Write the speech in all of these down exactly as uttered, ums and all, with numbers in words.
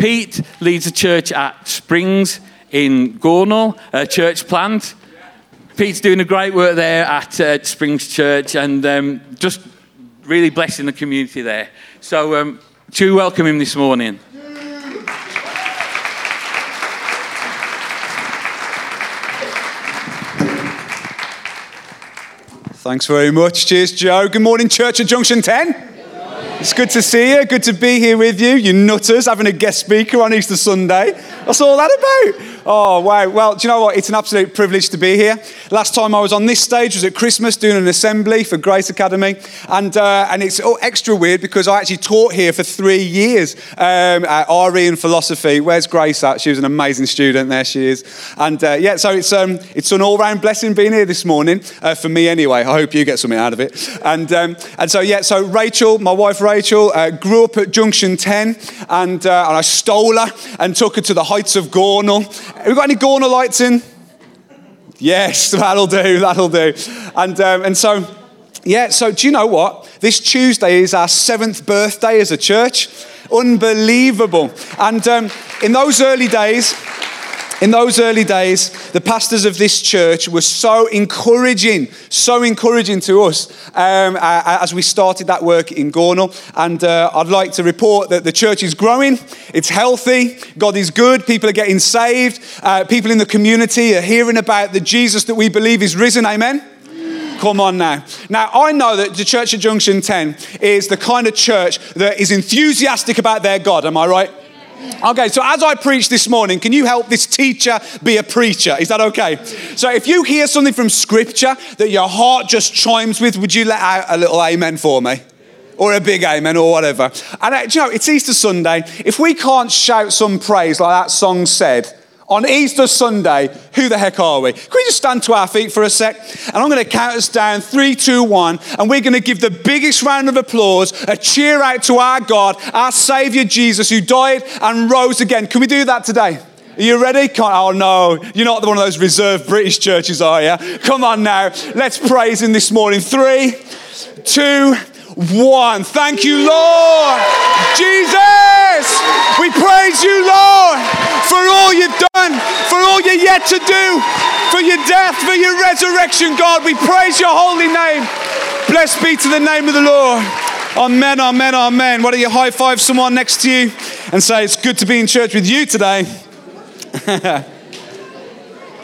Pete leads a church at Springs in Gornal, a church plant. Pete's doing a great work there at uh, Springs Church, and um, just really blessing the community there. So um, to welcome him this morning. Thanks very much. Cheers, Joe. Good morning, Church of Junction ten. Good morning. It's good to see you. Good to be here with you. You nutters, having a guest speaker on Easter Sunday. What's all that about? Oh, wow. Well, do you know what? It's an absolute privilege to be here. Last time I was on this stage was at Christmas doing an assembly for Grace Academy. And uh, and it's all extra weird because I actually taught here for three years um, at R E in philosophy. Where's Grace at? She was an amazing student. There she is. And uh, yeah, so it's um it's an all-round blessing being here this morning, uh, for me anyway. I hope you get something out of it. And um, and so, yeah, so Rachel, my wife Rachel, uh, grew up at Junction ten. And, uh, and I stole her and took her to the heights of Gornal. Have we got any Gornal lights in? Yes, that'll do, that'll do. And um, and so, yeah, so do you know what? This Tuesday is our seventh birthday as a church. Unbelievable. And um, in those early days... In those early days, the pastors of this church were so encouraging, so encouraging to us um, as we started that work in Gornal. And uh, I'd like to report that the church is growing, it's healthy, God is good, people are getting saved, uh, people in the community are hearing about the Jesus that we believe is risen, amen? Come on now. Now, I know that the Church of Junction ten is the kind of church that is enthusiastic about their God, am I right? Okay, so as I preach this morning, can you help this teacher be a preacher? Is that okay? So if you hear something from Scripture that your heart just chimes with, would you let out a little amen for me? Or a big amen or whatever. And uh, do you know, it's Easter Sunday. If we can't shout some praise like that song said, on Easter Sunday, who the heck are we? Can we just stand to our feet for a sec? And I'm going to count us down, three, two, one, and we're going to give the biggest round of applause, a cheer out to our God, our Saviour Jesus, who died and rose again. Can we do that today? Are you ready? Can't, oh, no. You're not one of those reserved British churches, are you? Come on now. Let's praise him this morning. Three, two, one. Thank you, Lord. Jesus, we praise you, Lord, for all you've done, for all you're yet to do, for your death, for your resurrection, God. We praise your holy name. Blessed be to the name of the Lord. Amen, amen, amen. Why don't you high five someone next to you and say, it's good to be in church with you today.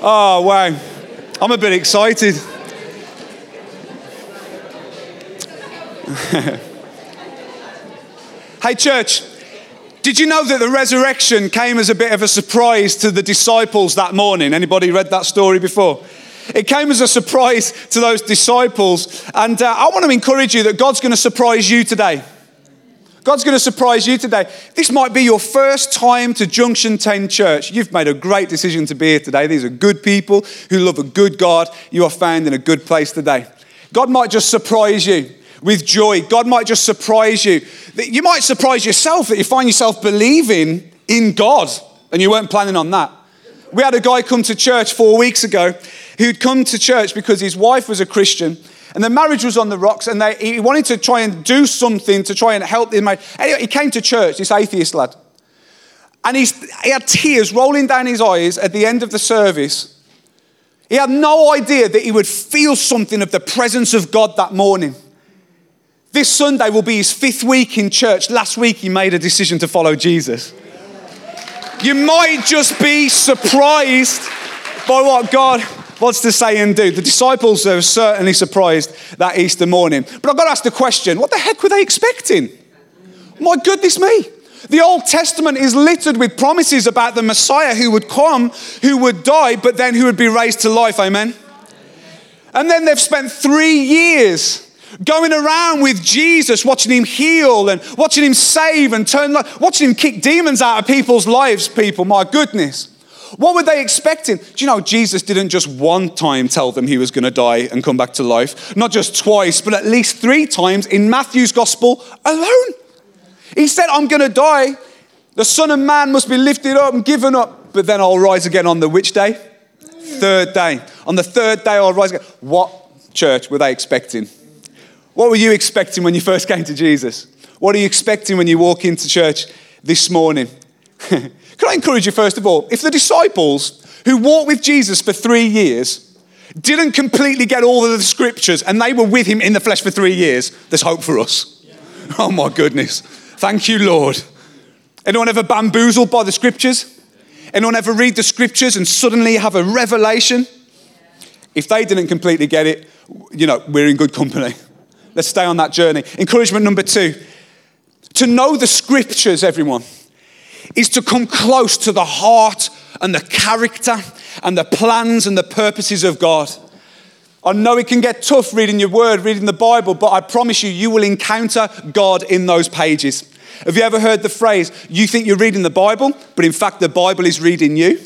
Oh, wow. I'm a bit excited. Hey church, did you know that the resurrection came as a bit of a surprise to the disciples that morning? Anybody read that story before? It came as a surprise to those disciples, and uh, I want to encourage you that God's going to surprise you today. God's going to surprise you today. This might be your first time to Junction ten Church. You've made a great decision to be here today. These are good people who love a good God. You are found in a good place today. God might just surprise you with joy. God might just surprise you. You might surprise yourself that you find yourself believing in God, and you weren't planning on that. We had a guy come to church four weeks ago who'd come to church because his wife was a Christian, and their marriage was on the rocks, and they, he wanted to try and do something to try and help their marriage. Anyway, he came to church, this atheist lad, and he's, he had tears rolling down his eyes at the end of the service. He had no idea that he would feel something of the presence of God that morning. This Sunday will be his fifth week in church. Last week, he made a decision to follow Jesus. You might just be surprised by what God wants to say and do. The disciples were certainly surprised that Easter morning. But I've got to ask the question, what the heck were they expecting? My goodness me. The Old Testament is littered with promises about the Messiah who would come, who would die, but then who would be raised to life, amen? And then they've spent three years going around with Jesus, watching him heal and watching him save and turn, watching him kick demons out of people's lives, people, my goodness. What were they expecting? Do you know, Jesus didn't just one time tell them he was going to die and come back to life. Not just twice, but at least three times in Matthew's gospel alone. He said, I'm going to die. The Son of Man must be lifted up and given up. But then I'll rise again on the which day? Third day. On the third day I'll rise again. What, church, were they expecting? What were you expecting when you first came to Jesus? What are you expecting when you walk into church this morning? Can I encourage you, first of all, if the disciples who walked with Jesus for three years didn't completely get all of the scriptures and they were with him in the flesh for three years, there's hope for us. Yeah. Oh my goodness. Thank you, Lord. Anyone ever bamboozled by the scriptures? Anyone ever read the scriptures and suddenly have a revelation? If they didn't completely get it, you know, we're in good company. Let's stay on that journey. Encouragement number two, to know the scriptures, everyone, is to come close to the heart and the character and the plans and the purposes of God. I know it can get tough reading your word, reading the Bible, but I promise you, you will encounter God in those pages. Have you ever heard the phrase, you think you're reading the Bible, but in fact, the Bible is reading you?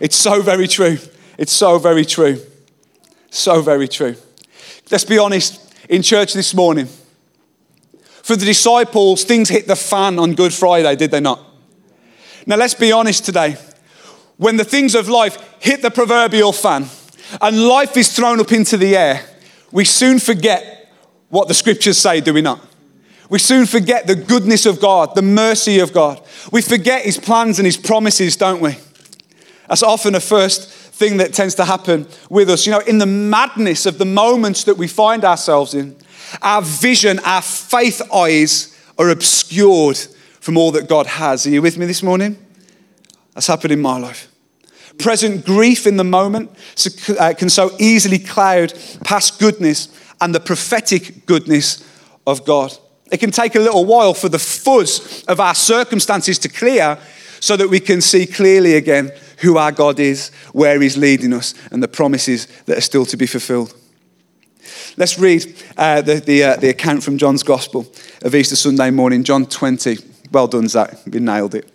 It's so very true. It's so very true. So very true. Let's be honest, in church this morning, for the disciples, things hit the fan on Good Friday, did they not? Now, let's be honest today. When the things of life hit the proverbial fan and life is thrown up into the air, we soon forget what the scriptures say, do we not? We soon forget the goodness of God, the mercy of God. We forget his plans and his promises, don't we? That's often a first thing that tends to happen with us. You know, in the madness of the moments that we find ourselves in, our vision, our faith eyes are obscured from all that God has. Are you with me this morning? That's happened in my life. Present grief in the moment can so easily cloud past goodness and the prophetic goodness of God. It can take a little while for the fuzz of our circumstances to clear so that we can see clearly again who our God is, where he's leading us, and the promises that are still to be fulfilled. Let's read uh, the, the, uh, the account from John's Gospel of Easter Sunday morning, John twenty. Well done, Zach. You nailed it.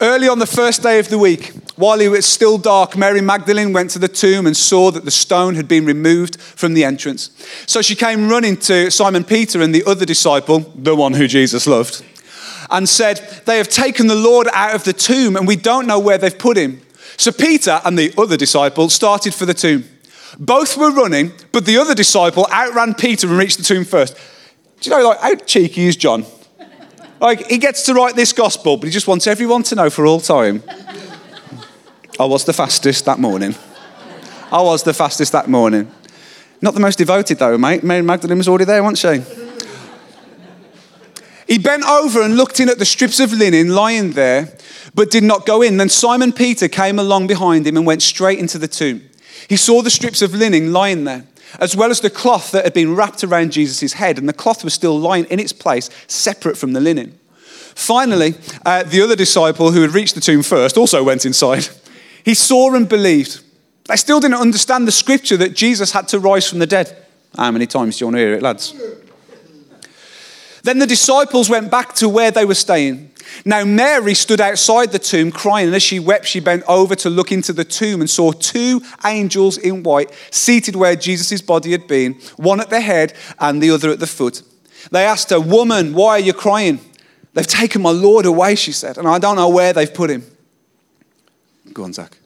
Early on the first day of the week, while it was still dark, Mary Magdalene went to the tomb and saw that the stone had been removed from the entrance. So she came running to Simon Peter and the other disciple, the one who Jesus loved, and said, "They have taken the Lord out of the tomb and we don't know where they've put him." So Peter and the other disciple started for the tomb. Both were running, but the other disciple outran Peter and reached the tomb first. Do you know, like, how cheeky is John? Like, he gets to write this gospel, but he just wants everyone to know for all time. I was the fastest that morning. I was the fastest that morning. Not the most devoted, though, mate. Mary Magdalene was already there, wasn't she? He bent over and looked in at the strips of linen lying there, but did not go in. Then Simon Peter came along behind him and went straight into the tomb. He saw the strips of linen lying there, as well as the cloth that had been wrapped around Jesus' head, and the cloth was still lying in its place, separate from the linen. Finally, uh, the other disciple who had reached the tomb first also went inside. He saw and believed. They still didn't understand the scripture that Jesus had to rise from the dead. How many times do you want to hear it, lads? Then the disciples went back to where they were staying. Now Mary stood outside the tomb crying, and as she wept, she bent over to look into the tomb and saw two angels in white seated where Jesus' body had been, one at the head and the other at the foot. They asked her, "Woman, why are you crying?" "They've taken my Lord away," she said, "and I don't know where they've put him." Go on, Zach.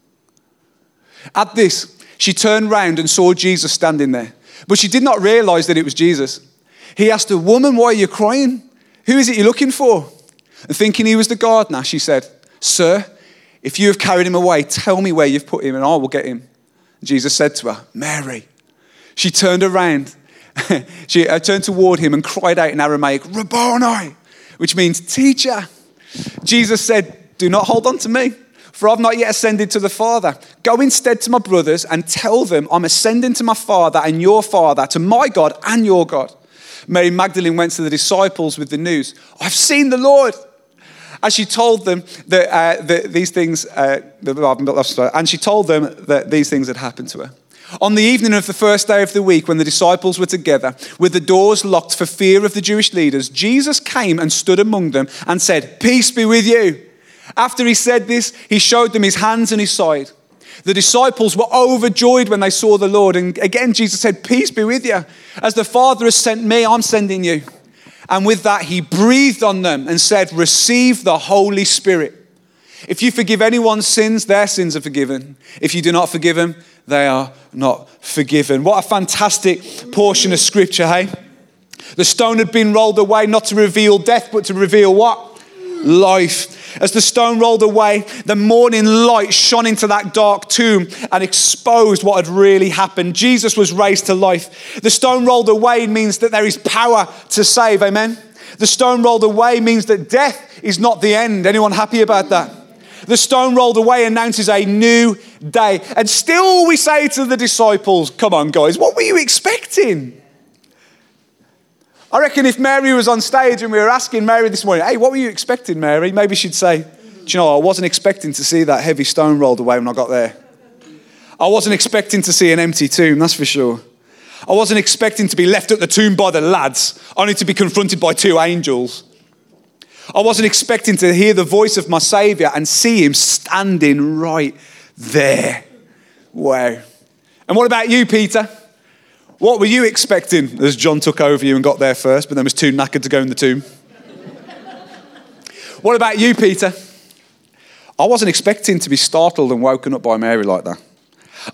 At this, she turned round and saw Jesus standing there, but she did not realize that it was Jesus. He asked her, "Woman, why are you crying? Who is it you're looking for?" And thinking he was the gardener, she said, "Sir, if you have carried him away, tell me where you've put him and I will get him." Jesus said to her, "Mary." She turned around. She turned toward him and cried out in Aramaic, "Rabboni," which means teacher. Jesus said, "Do not hold on to me, for I've not yet ascended to the Father. Go instead to my brothers and tell them I'm ascending to my Father and your Father, to my God and your God." Mary Magdalene went to the disciples with the news, "I've seen the Lord." And she told them that uh, the, these things, uh, and she told them that these things had happened to her. On the evening of the first day of the week, when the disciples were together, with the doors locked for fear of the Jewish leaders, Jesus came and stood among them and said, "Peace be with you." After he said this, he showed them his hands and his side. The disciples were overjoyed when they saw the Lord. And again, Jesus said, "Peace be with you. As the Father has sent me, I'm sending you." And with that, he breathed on them and said, "Receive the Holy Spirit. If you forgive anyone's sins, their sins are forgiven. If you do not forgive them, they are not forgiven." What a fantastic portion of scripture, hey? The stone had been rolled away, not to reveal death, but to reveal what? Life. As the stone rolled away, the morning light shone into that dark tomb and exposed what had really happened. Jesus was raised to life. The stone rolled away means that there is power to save, amen? The stone rolled away means that death is not the end. Anyone happy about that? The stone rolled away announces a new day. And still we say to the disciples, come on guys, what were you expecting? I reckon if Mary was on stage and we were asking Mary this morning, hey, what were you expecting, Mary? Maybe she'd say, do you know, I wasn't expecting to see that heavy stone rolled away when I got there. I wasn't expecting to see an empty tomb, that's for sure. I wasn't expecting to be left at the tomb by the lads, only to be confronted by two angels. I wasn't expecting to hear the voice of my Saviour and see him standing right there. Wow. And what about you, Peter? What were you expecting as John took over you and got there first, but then was too knackered to go in the tomb? What about you, Peter? I wasn't expecting to be startled and woken up by Mary like that.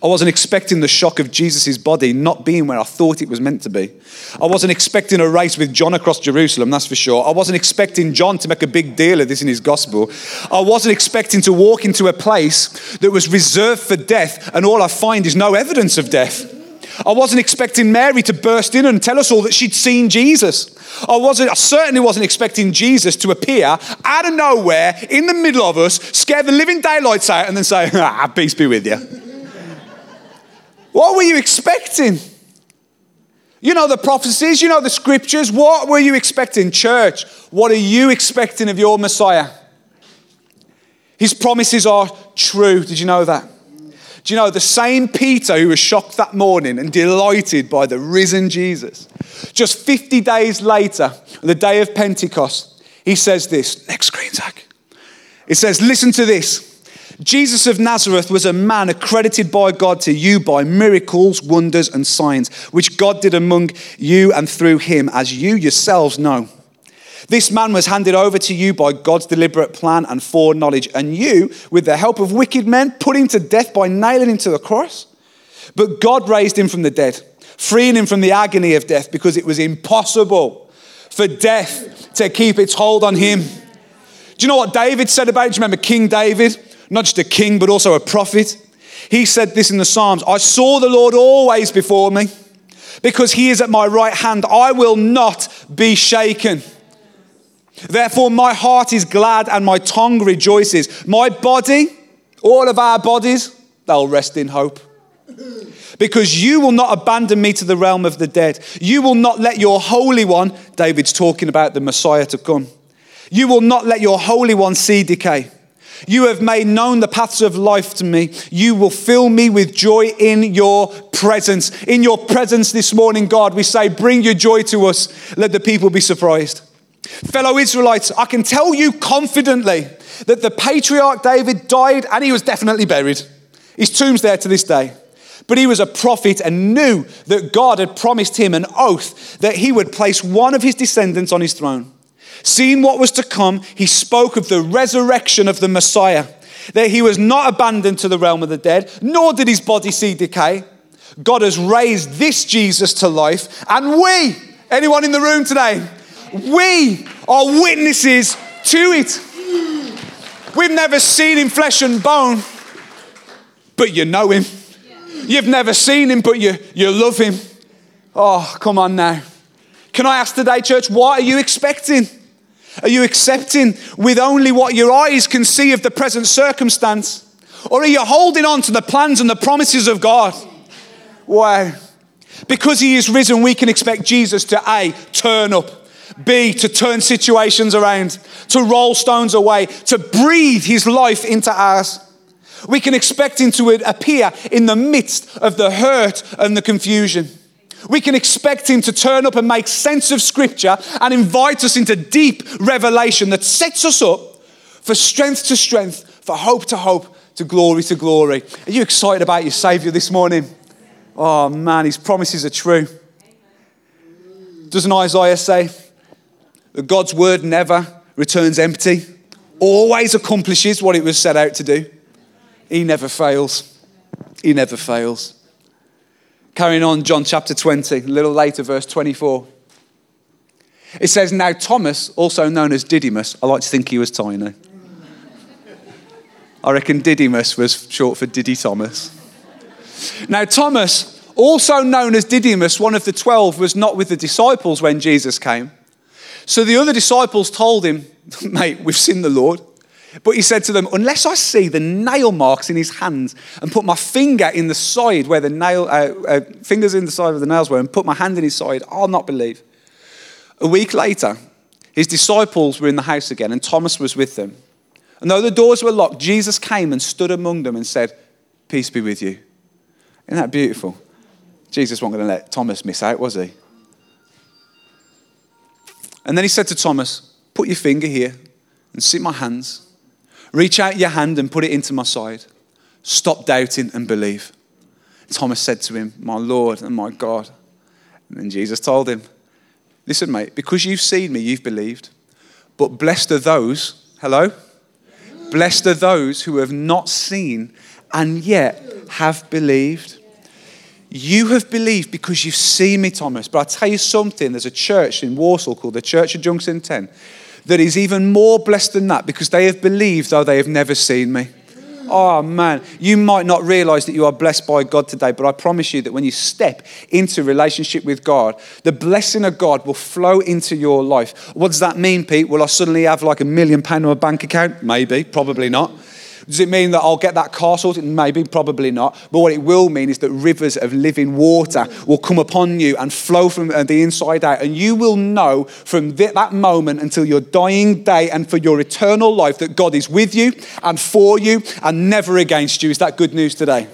I wasn't expecting the shock of Jesus' body not being where I thought it was meant to be. I wasn't expecting a race with John across Jerusalem, that's for sure. I wasn't expecting John to make a big deal of this in his gospel. I wasn't expecting to walk into a place that was reserved for death and all I find is no evidence of death. I wasn't expecting Mary to burst in and tell us all that she'd seen Jesus. I wasn't. I certainly wasn't expecting Jesus to appear out of nowhere in the middle of us, scare the living daylights out and then say, ah, peace be with you. What were you expecting? You know the prophecies, you know the scriptures. What were you expecting? Church, what are you expecting of your Messiah? His promises are true. Did you know that? Do you know the same Peter who was shocked that morning and delighted by the risen Jesus? Just fifty days later, on the day of Pentecost, he says this. Next screen, Zach. It says, listen to this. Jesus of Nazareth was a man accredited by God to you by miracles, wonders, and signs, which God did among you and through him, as you yourselves know. This man was handed over to you by God's deliberate plan and foreknowledge, and you, with the help of wicked men, put him to death by nailing him to the cross. But God raised him from the dead, freeing him from the agony of death, because it was impossible for death to keep its hold on him. Do you know what David said about it? Do you remember King David? Not just a king, but also a prophet. He said this in the Psalms, I saw the Lord always before me, because he is at my right hand. I will not be shaken. Therefore, my heart is glad and my tongue rejoices. My body, all of our bodies, they'll rest in hope. Because you will not abandon me to the realm of the dead. You will not let your Holy One, David's talking about the Messiah to come. You will not let your Holy One see decay. You have made known the paths of life to me. You will fill me with joy in your presence. In your presence this morning, God, we say, bring your joy to us. Let the people be surprised. Fellow Israelites, I can tell you confidently that the patriarch David died and he was definitely buried. His tomb's there to this day. But he was a prophet and knew that God had promised him an oath that he would place one of his descendants on his throne. Seeing what was to come, he spoke of the resurrection of the Messiah, that he was not abandoned to the realm of the dead, nor did his body see decay. God has raised this Jesus to life, and we, anyone in the room today, we are witnesses to it. We've never seen him flesh and bone, but you know him. You've never seen him, but you, you love him. Oh, come on now. Can I ask today, church, what are you expecting? Are you accepting with only what your eyes can see of the present circumstance? Or are you holding on to the plans and the promises of God? Wow. Because he is risen, we can expect Jesus to A, turn up, B, to turn situations around, to roll stones away, to breathe his life into ours. We can expect him to appear in the midst of the hurt and the confusion. We can expect him to turn up and make sense of scripture and invite us into deep revelation that sets us up for strength to strength, for hope to hope, to glory to glory. Are you excited about your Saviour this morning? Oh man, his promises are true. Doesn't Isaiah say that God's word never returns empty, always accomplishes what it was set out to do? He never fails. He never fails. Carrying on, John chapter twenty, a little later, verse twenty-four. It says, now Thomas, also known as Didymus, I like to think he was tiny. I reckon Didymus was short for Diddy Thomas. Now, Thomas, also known as Didymus, one of the twelve, was not with the disciples when Jesus came. So the other disciples told him, mate, we've seen the Lord. But he said to them, unless I see the nail marks in his hands and put my finger in the side where the nail, uh, uh, fingers in the side of the nails were and put my hand in his side, I'll not believe. A week later, his disciples were in the house again and Thomas was with them. And though the doors were locked, Jesus came and stood among them and said, peace be with you. Isn't that beautiful? Jesus wasn't going to let Thomas miss out, was he? And then he said to Thomas, put your finger here and see my hands. Reach out your hand and put it into my side. Stop doubting and believe. Thomas said to him, my Lord and my God. And then Jesus told him, listen, mate, because you've seen me, you've believed. But blessed are those, hello? Blessed are those who have not seen and yet have believed. You have believed because you've seen me, Thomas. But I'll tell you something, there's a church in Walsall called the Church of Junction ten that is even more blessed than that because they have believed though they have never seen me. Oh man, you might not realize that you are blessed by God today, but I promise you that when you step into relationship with God, the blessing of God will flow into your life. What does that mean, Pete? Will I suddenly have like a million pound in my bank account? Maybe, probably not. Does it mean that I'll get that car sorted? Maybe, probably not. But what it will mean is that rivers of living water will come upon you and flow from the inside out. And you will know from that moment until your dying day and for your eternal life that God is with you and for you and never against you. Is that good news today?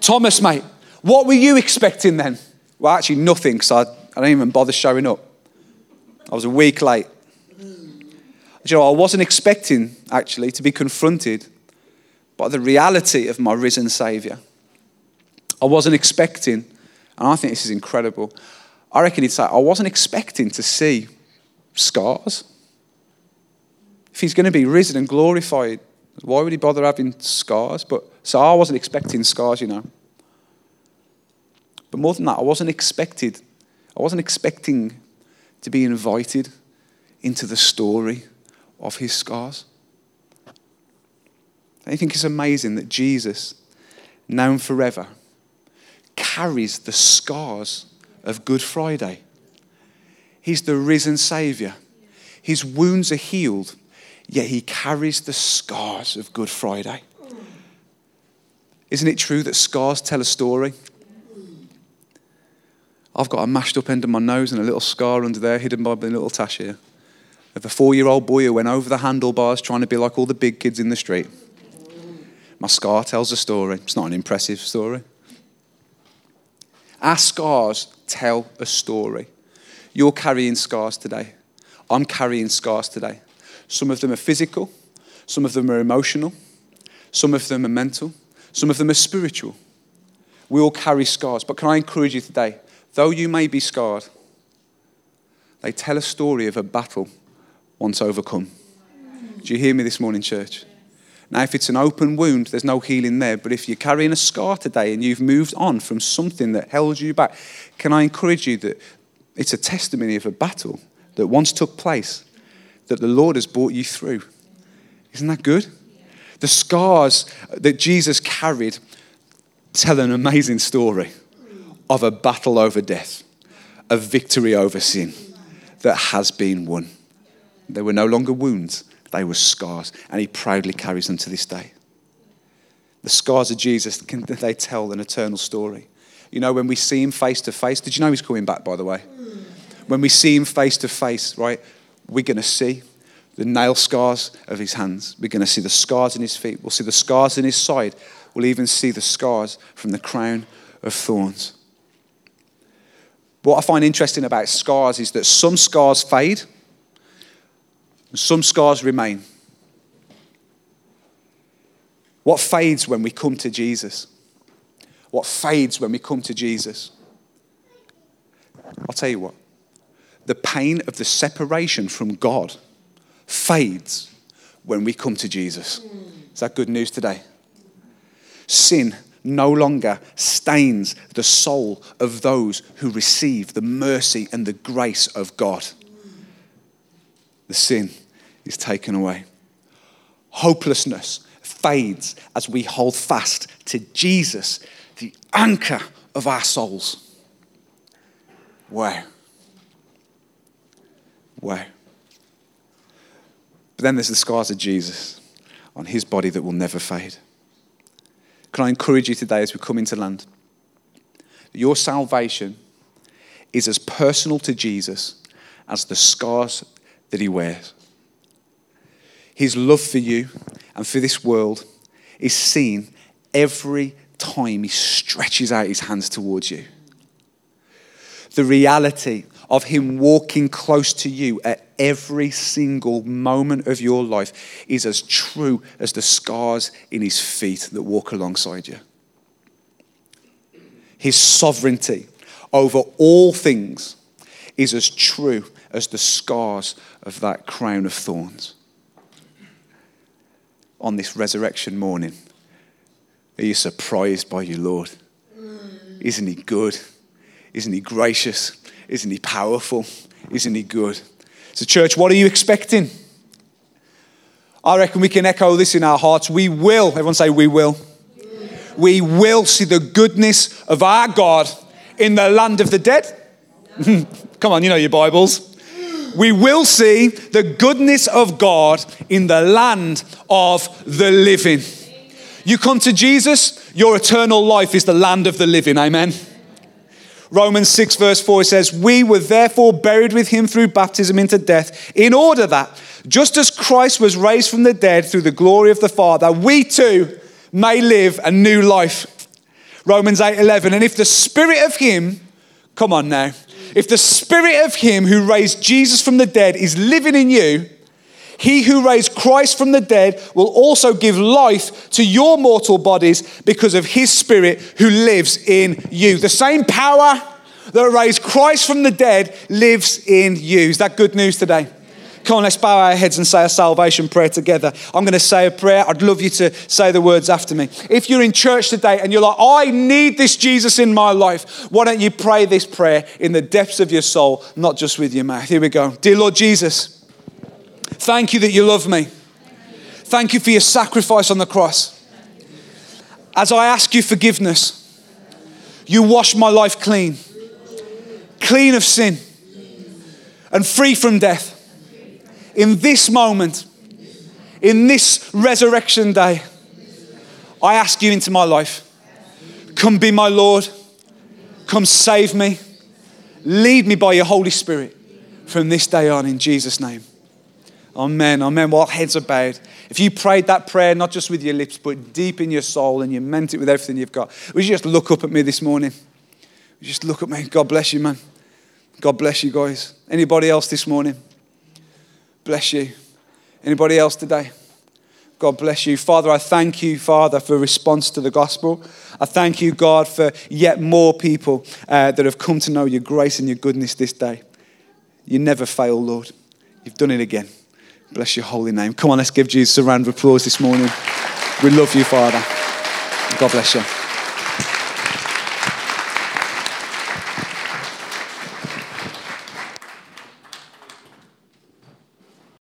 Thomas, mate, what were you expecting then? Well, actually nothing, because I, I didn't even bother showing up. I was a week late. You know, I wasn't expecting, actually, to be confronted by the reality of my risen Saviour. I wasn't expecting, and I think this is incredible, I reckon he'd say, I wasn't expecting to see scars. If he's going to be risen and glorified, why would he bother having scars? But so I wasn't expecting scars, you know. But more than that, I wasn't expected, I wasn't expecting to be invited into the story of his scars. I think it's amazing that Jesus, known forever, carries the scars of Good Friday. He's the risen Saviour. His wounds are healed, yet he carries the scars of Good Friday. Isn't it true that scars tell a story? I've got a mashed up end of my nose and a little scar under there hidden by my little tash here, of a four-year-old boy who went over the handlebars trying to be like all the big kids in the street. My scar tells a story. It's not an impressive story. Our scars tell a story. You're carrying scars today. I'm carrying scars today. Some of them are physical. Some of them are emotional. Some of them are mental. Some of them are spiritual. We all carry scars. But can I encourage you today, though you may be scarred, they tell a story of a battle once overcome. Do you hear me this morning, church? Now, if it's an open wound, there's no healing there. But if you're carrying a scar today and you've moved on from something that held you back, can I encourage you that it's a testimony of a battle that once took place that the Lord has brought you through? Isn't that good? The scars that Jesus carried tell an amazing story of a battle over death, a victory over sin that has been won. They were no longer wounds, they were scars, and he proudly carries them to this day. The scars of Jesus, they tell an eternal story. You know, when we see him face to face, did you know he's coming back, by the way? When we see him face to face, right, we're going to see the nail scars of his hands. We're going to see the scars in his feet. We'll see the scars in his side. We'll even see the scars from the crown of thorns. What I find interesting about scars is that some scars fade, some scars remain. What fades when we come to Jesus? What fades when we come to Jesus? I'll tell you what. The pain of the separation from God fades when we come to Jesus. Is that good news today? Sin no longer stains the soul of those who receive the mercy and the grace of God. The sin is taken away. Hopelessness fades as we hold fast to Jesus, the anchor of our souls. Wow. Wow. But then there's the scars of Jesus on his body that will never fade. Can I encourage you today as we come into land, that your salvation is as personal to Jesus as the scars that he wears. His love for you and for this world is seen every time he stretches out his hands towards you. The reality of him walking close to you at every single moment of your life is as true as the scars in his feet that walk alongside you. His sovereignty over all things is as true as the scars of that crown of thorns. On this resurrection morning, are you surprised by your Lord? Isn't he good? Isn't he gracious? Isn't he powerful? Isn't he good? So church, what are you expecting? I reckon we can echo this in our hearts. We will, everyone say we will. We will see the goodness of our God in the land of the dead. Come on, you know your Bibles. We will see the goodness of God in the land of the living. You come to Jesus, your eternal life is the land of the living, amen? Romans six verse four says, we were therefore buried with him through baptism into death, in order that, just as Christ was raised from the dead through the glory of the Father, we too may live a new life. Romans eight eleven. And if the spirit of him, come on now, if the spirit of him who raised Jesus from the dead is living in you, he who raised Christ from the dead will also give life to your mortal bodies because of his spirit who lives in you. The same power that raised Christ from the dead lives in you. Is that good news today? Come on, let's bow our heads and say a salvation prayer together. I'm going to say a prayer. I'd love you to say the words after me. If you're in church today and you're like, I need this Jesus in my life, why don't you pray this prayer in the depths of your soul, not just with your mouth. Here we go. Dear Lord Jesus, thank you that you love me. Thank you for your sacrifice on the cross. As I ask you forgiveness, you wash my life clean, clean of sin and free from death. In this moment, in this resurrection day, I ask you into my life. Come be my Lord. Come save me. Lead me by your Holy Spirit from this day on, in Jesus' name. Amen, amen. While heads are bowed, if you prayed that prayer, not just with your lips, but deep in your soul, and you meant it with everything you've got, would you just look up at me this morning? Would you just look at me? God bless you, man. God bless you guys. Anybody else this morning? Bless you. Anybody else today? God bless you. Father, I thank you, Father, for response to the gospel. I thank you, God, for yet more people uh, that have come to know your grace and your goodness this day. You never fail, Lord. You've done it again. Bless your holy name. Come on, let's give Jesus a round of applause this morning. We love you, Father. God bless you.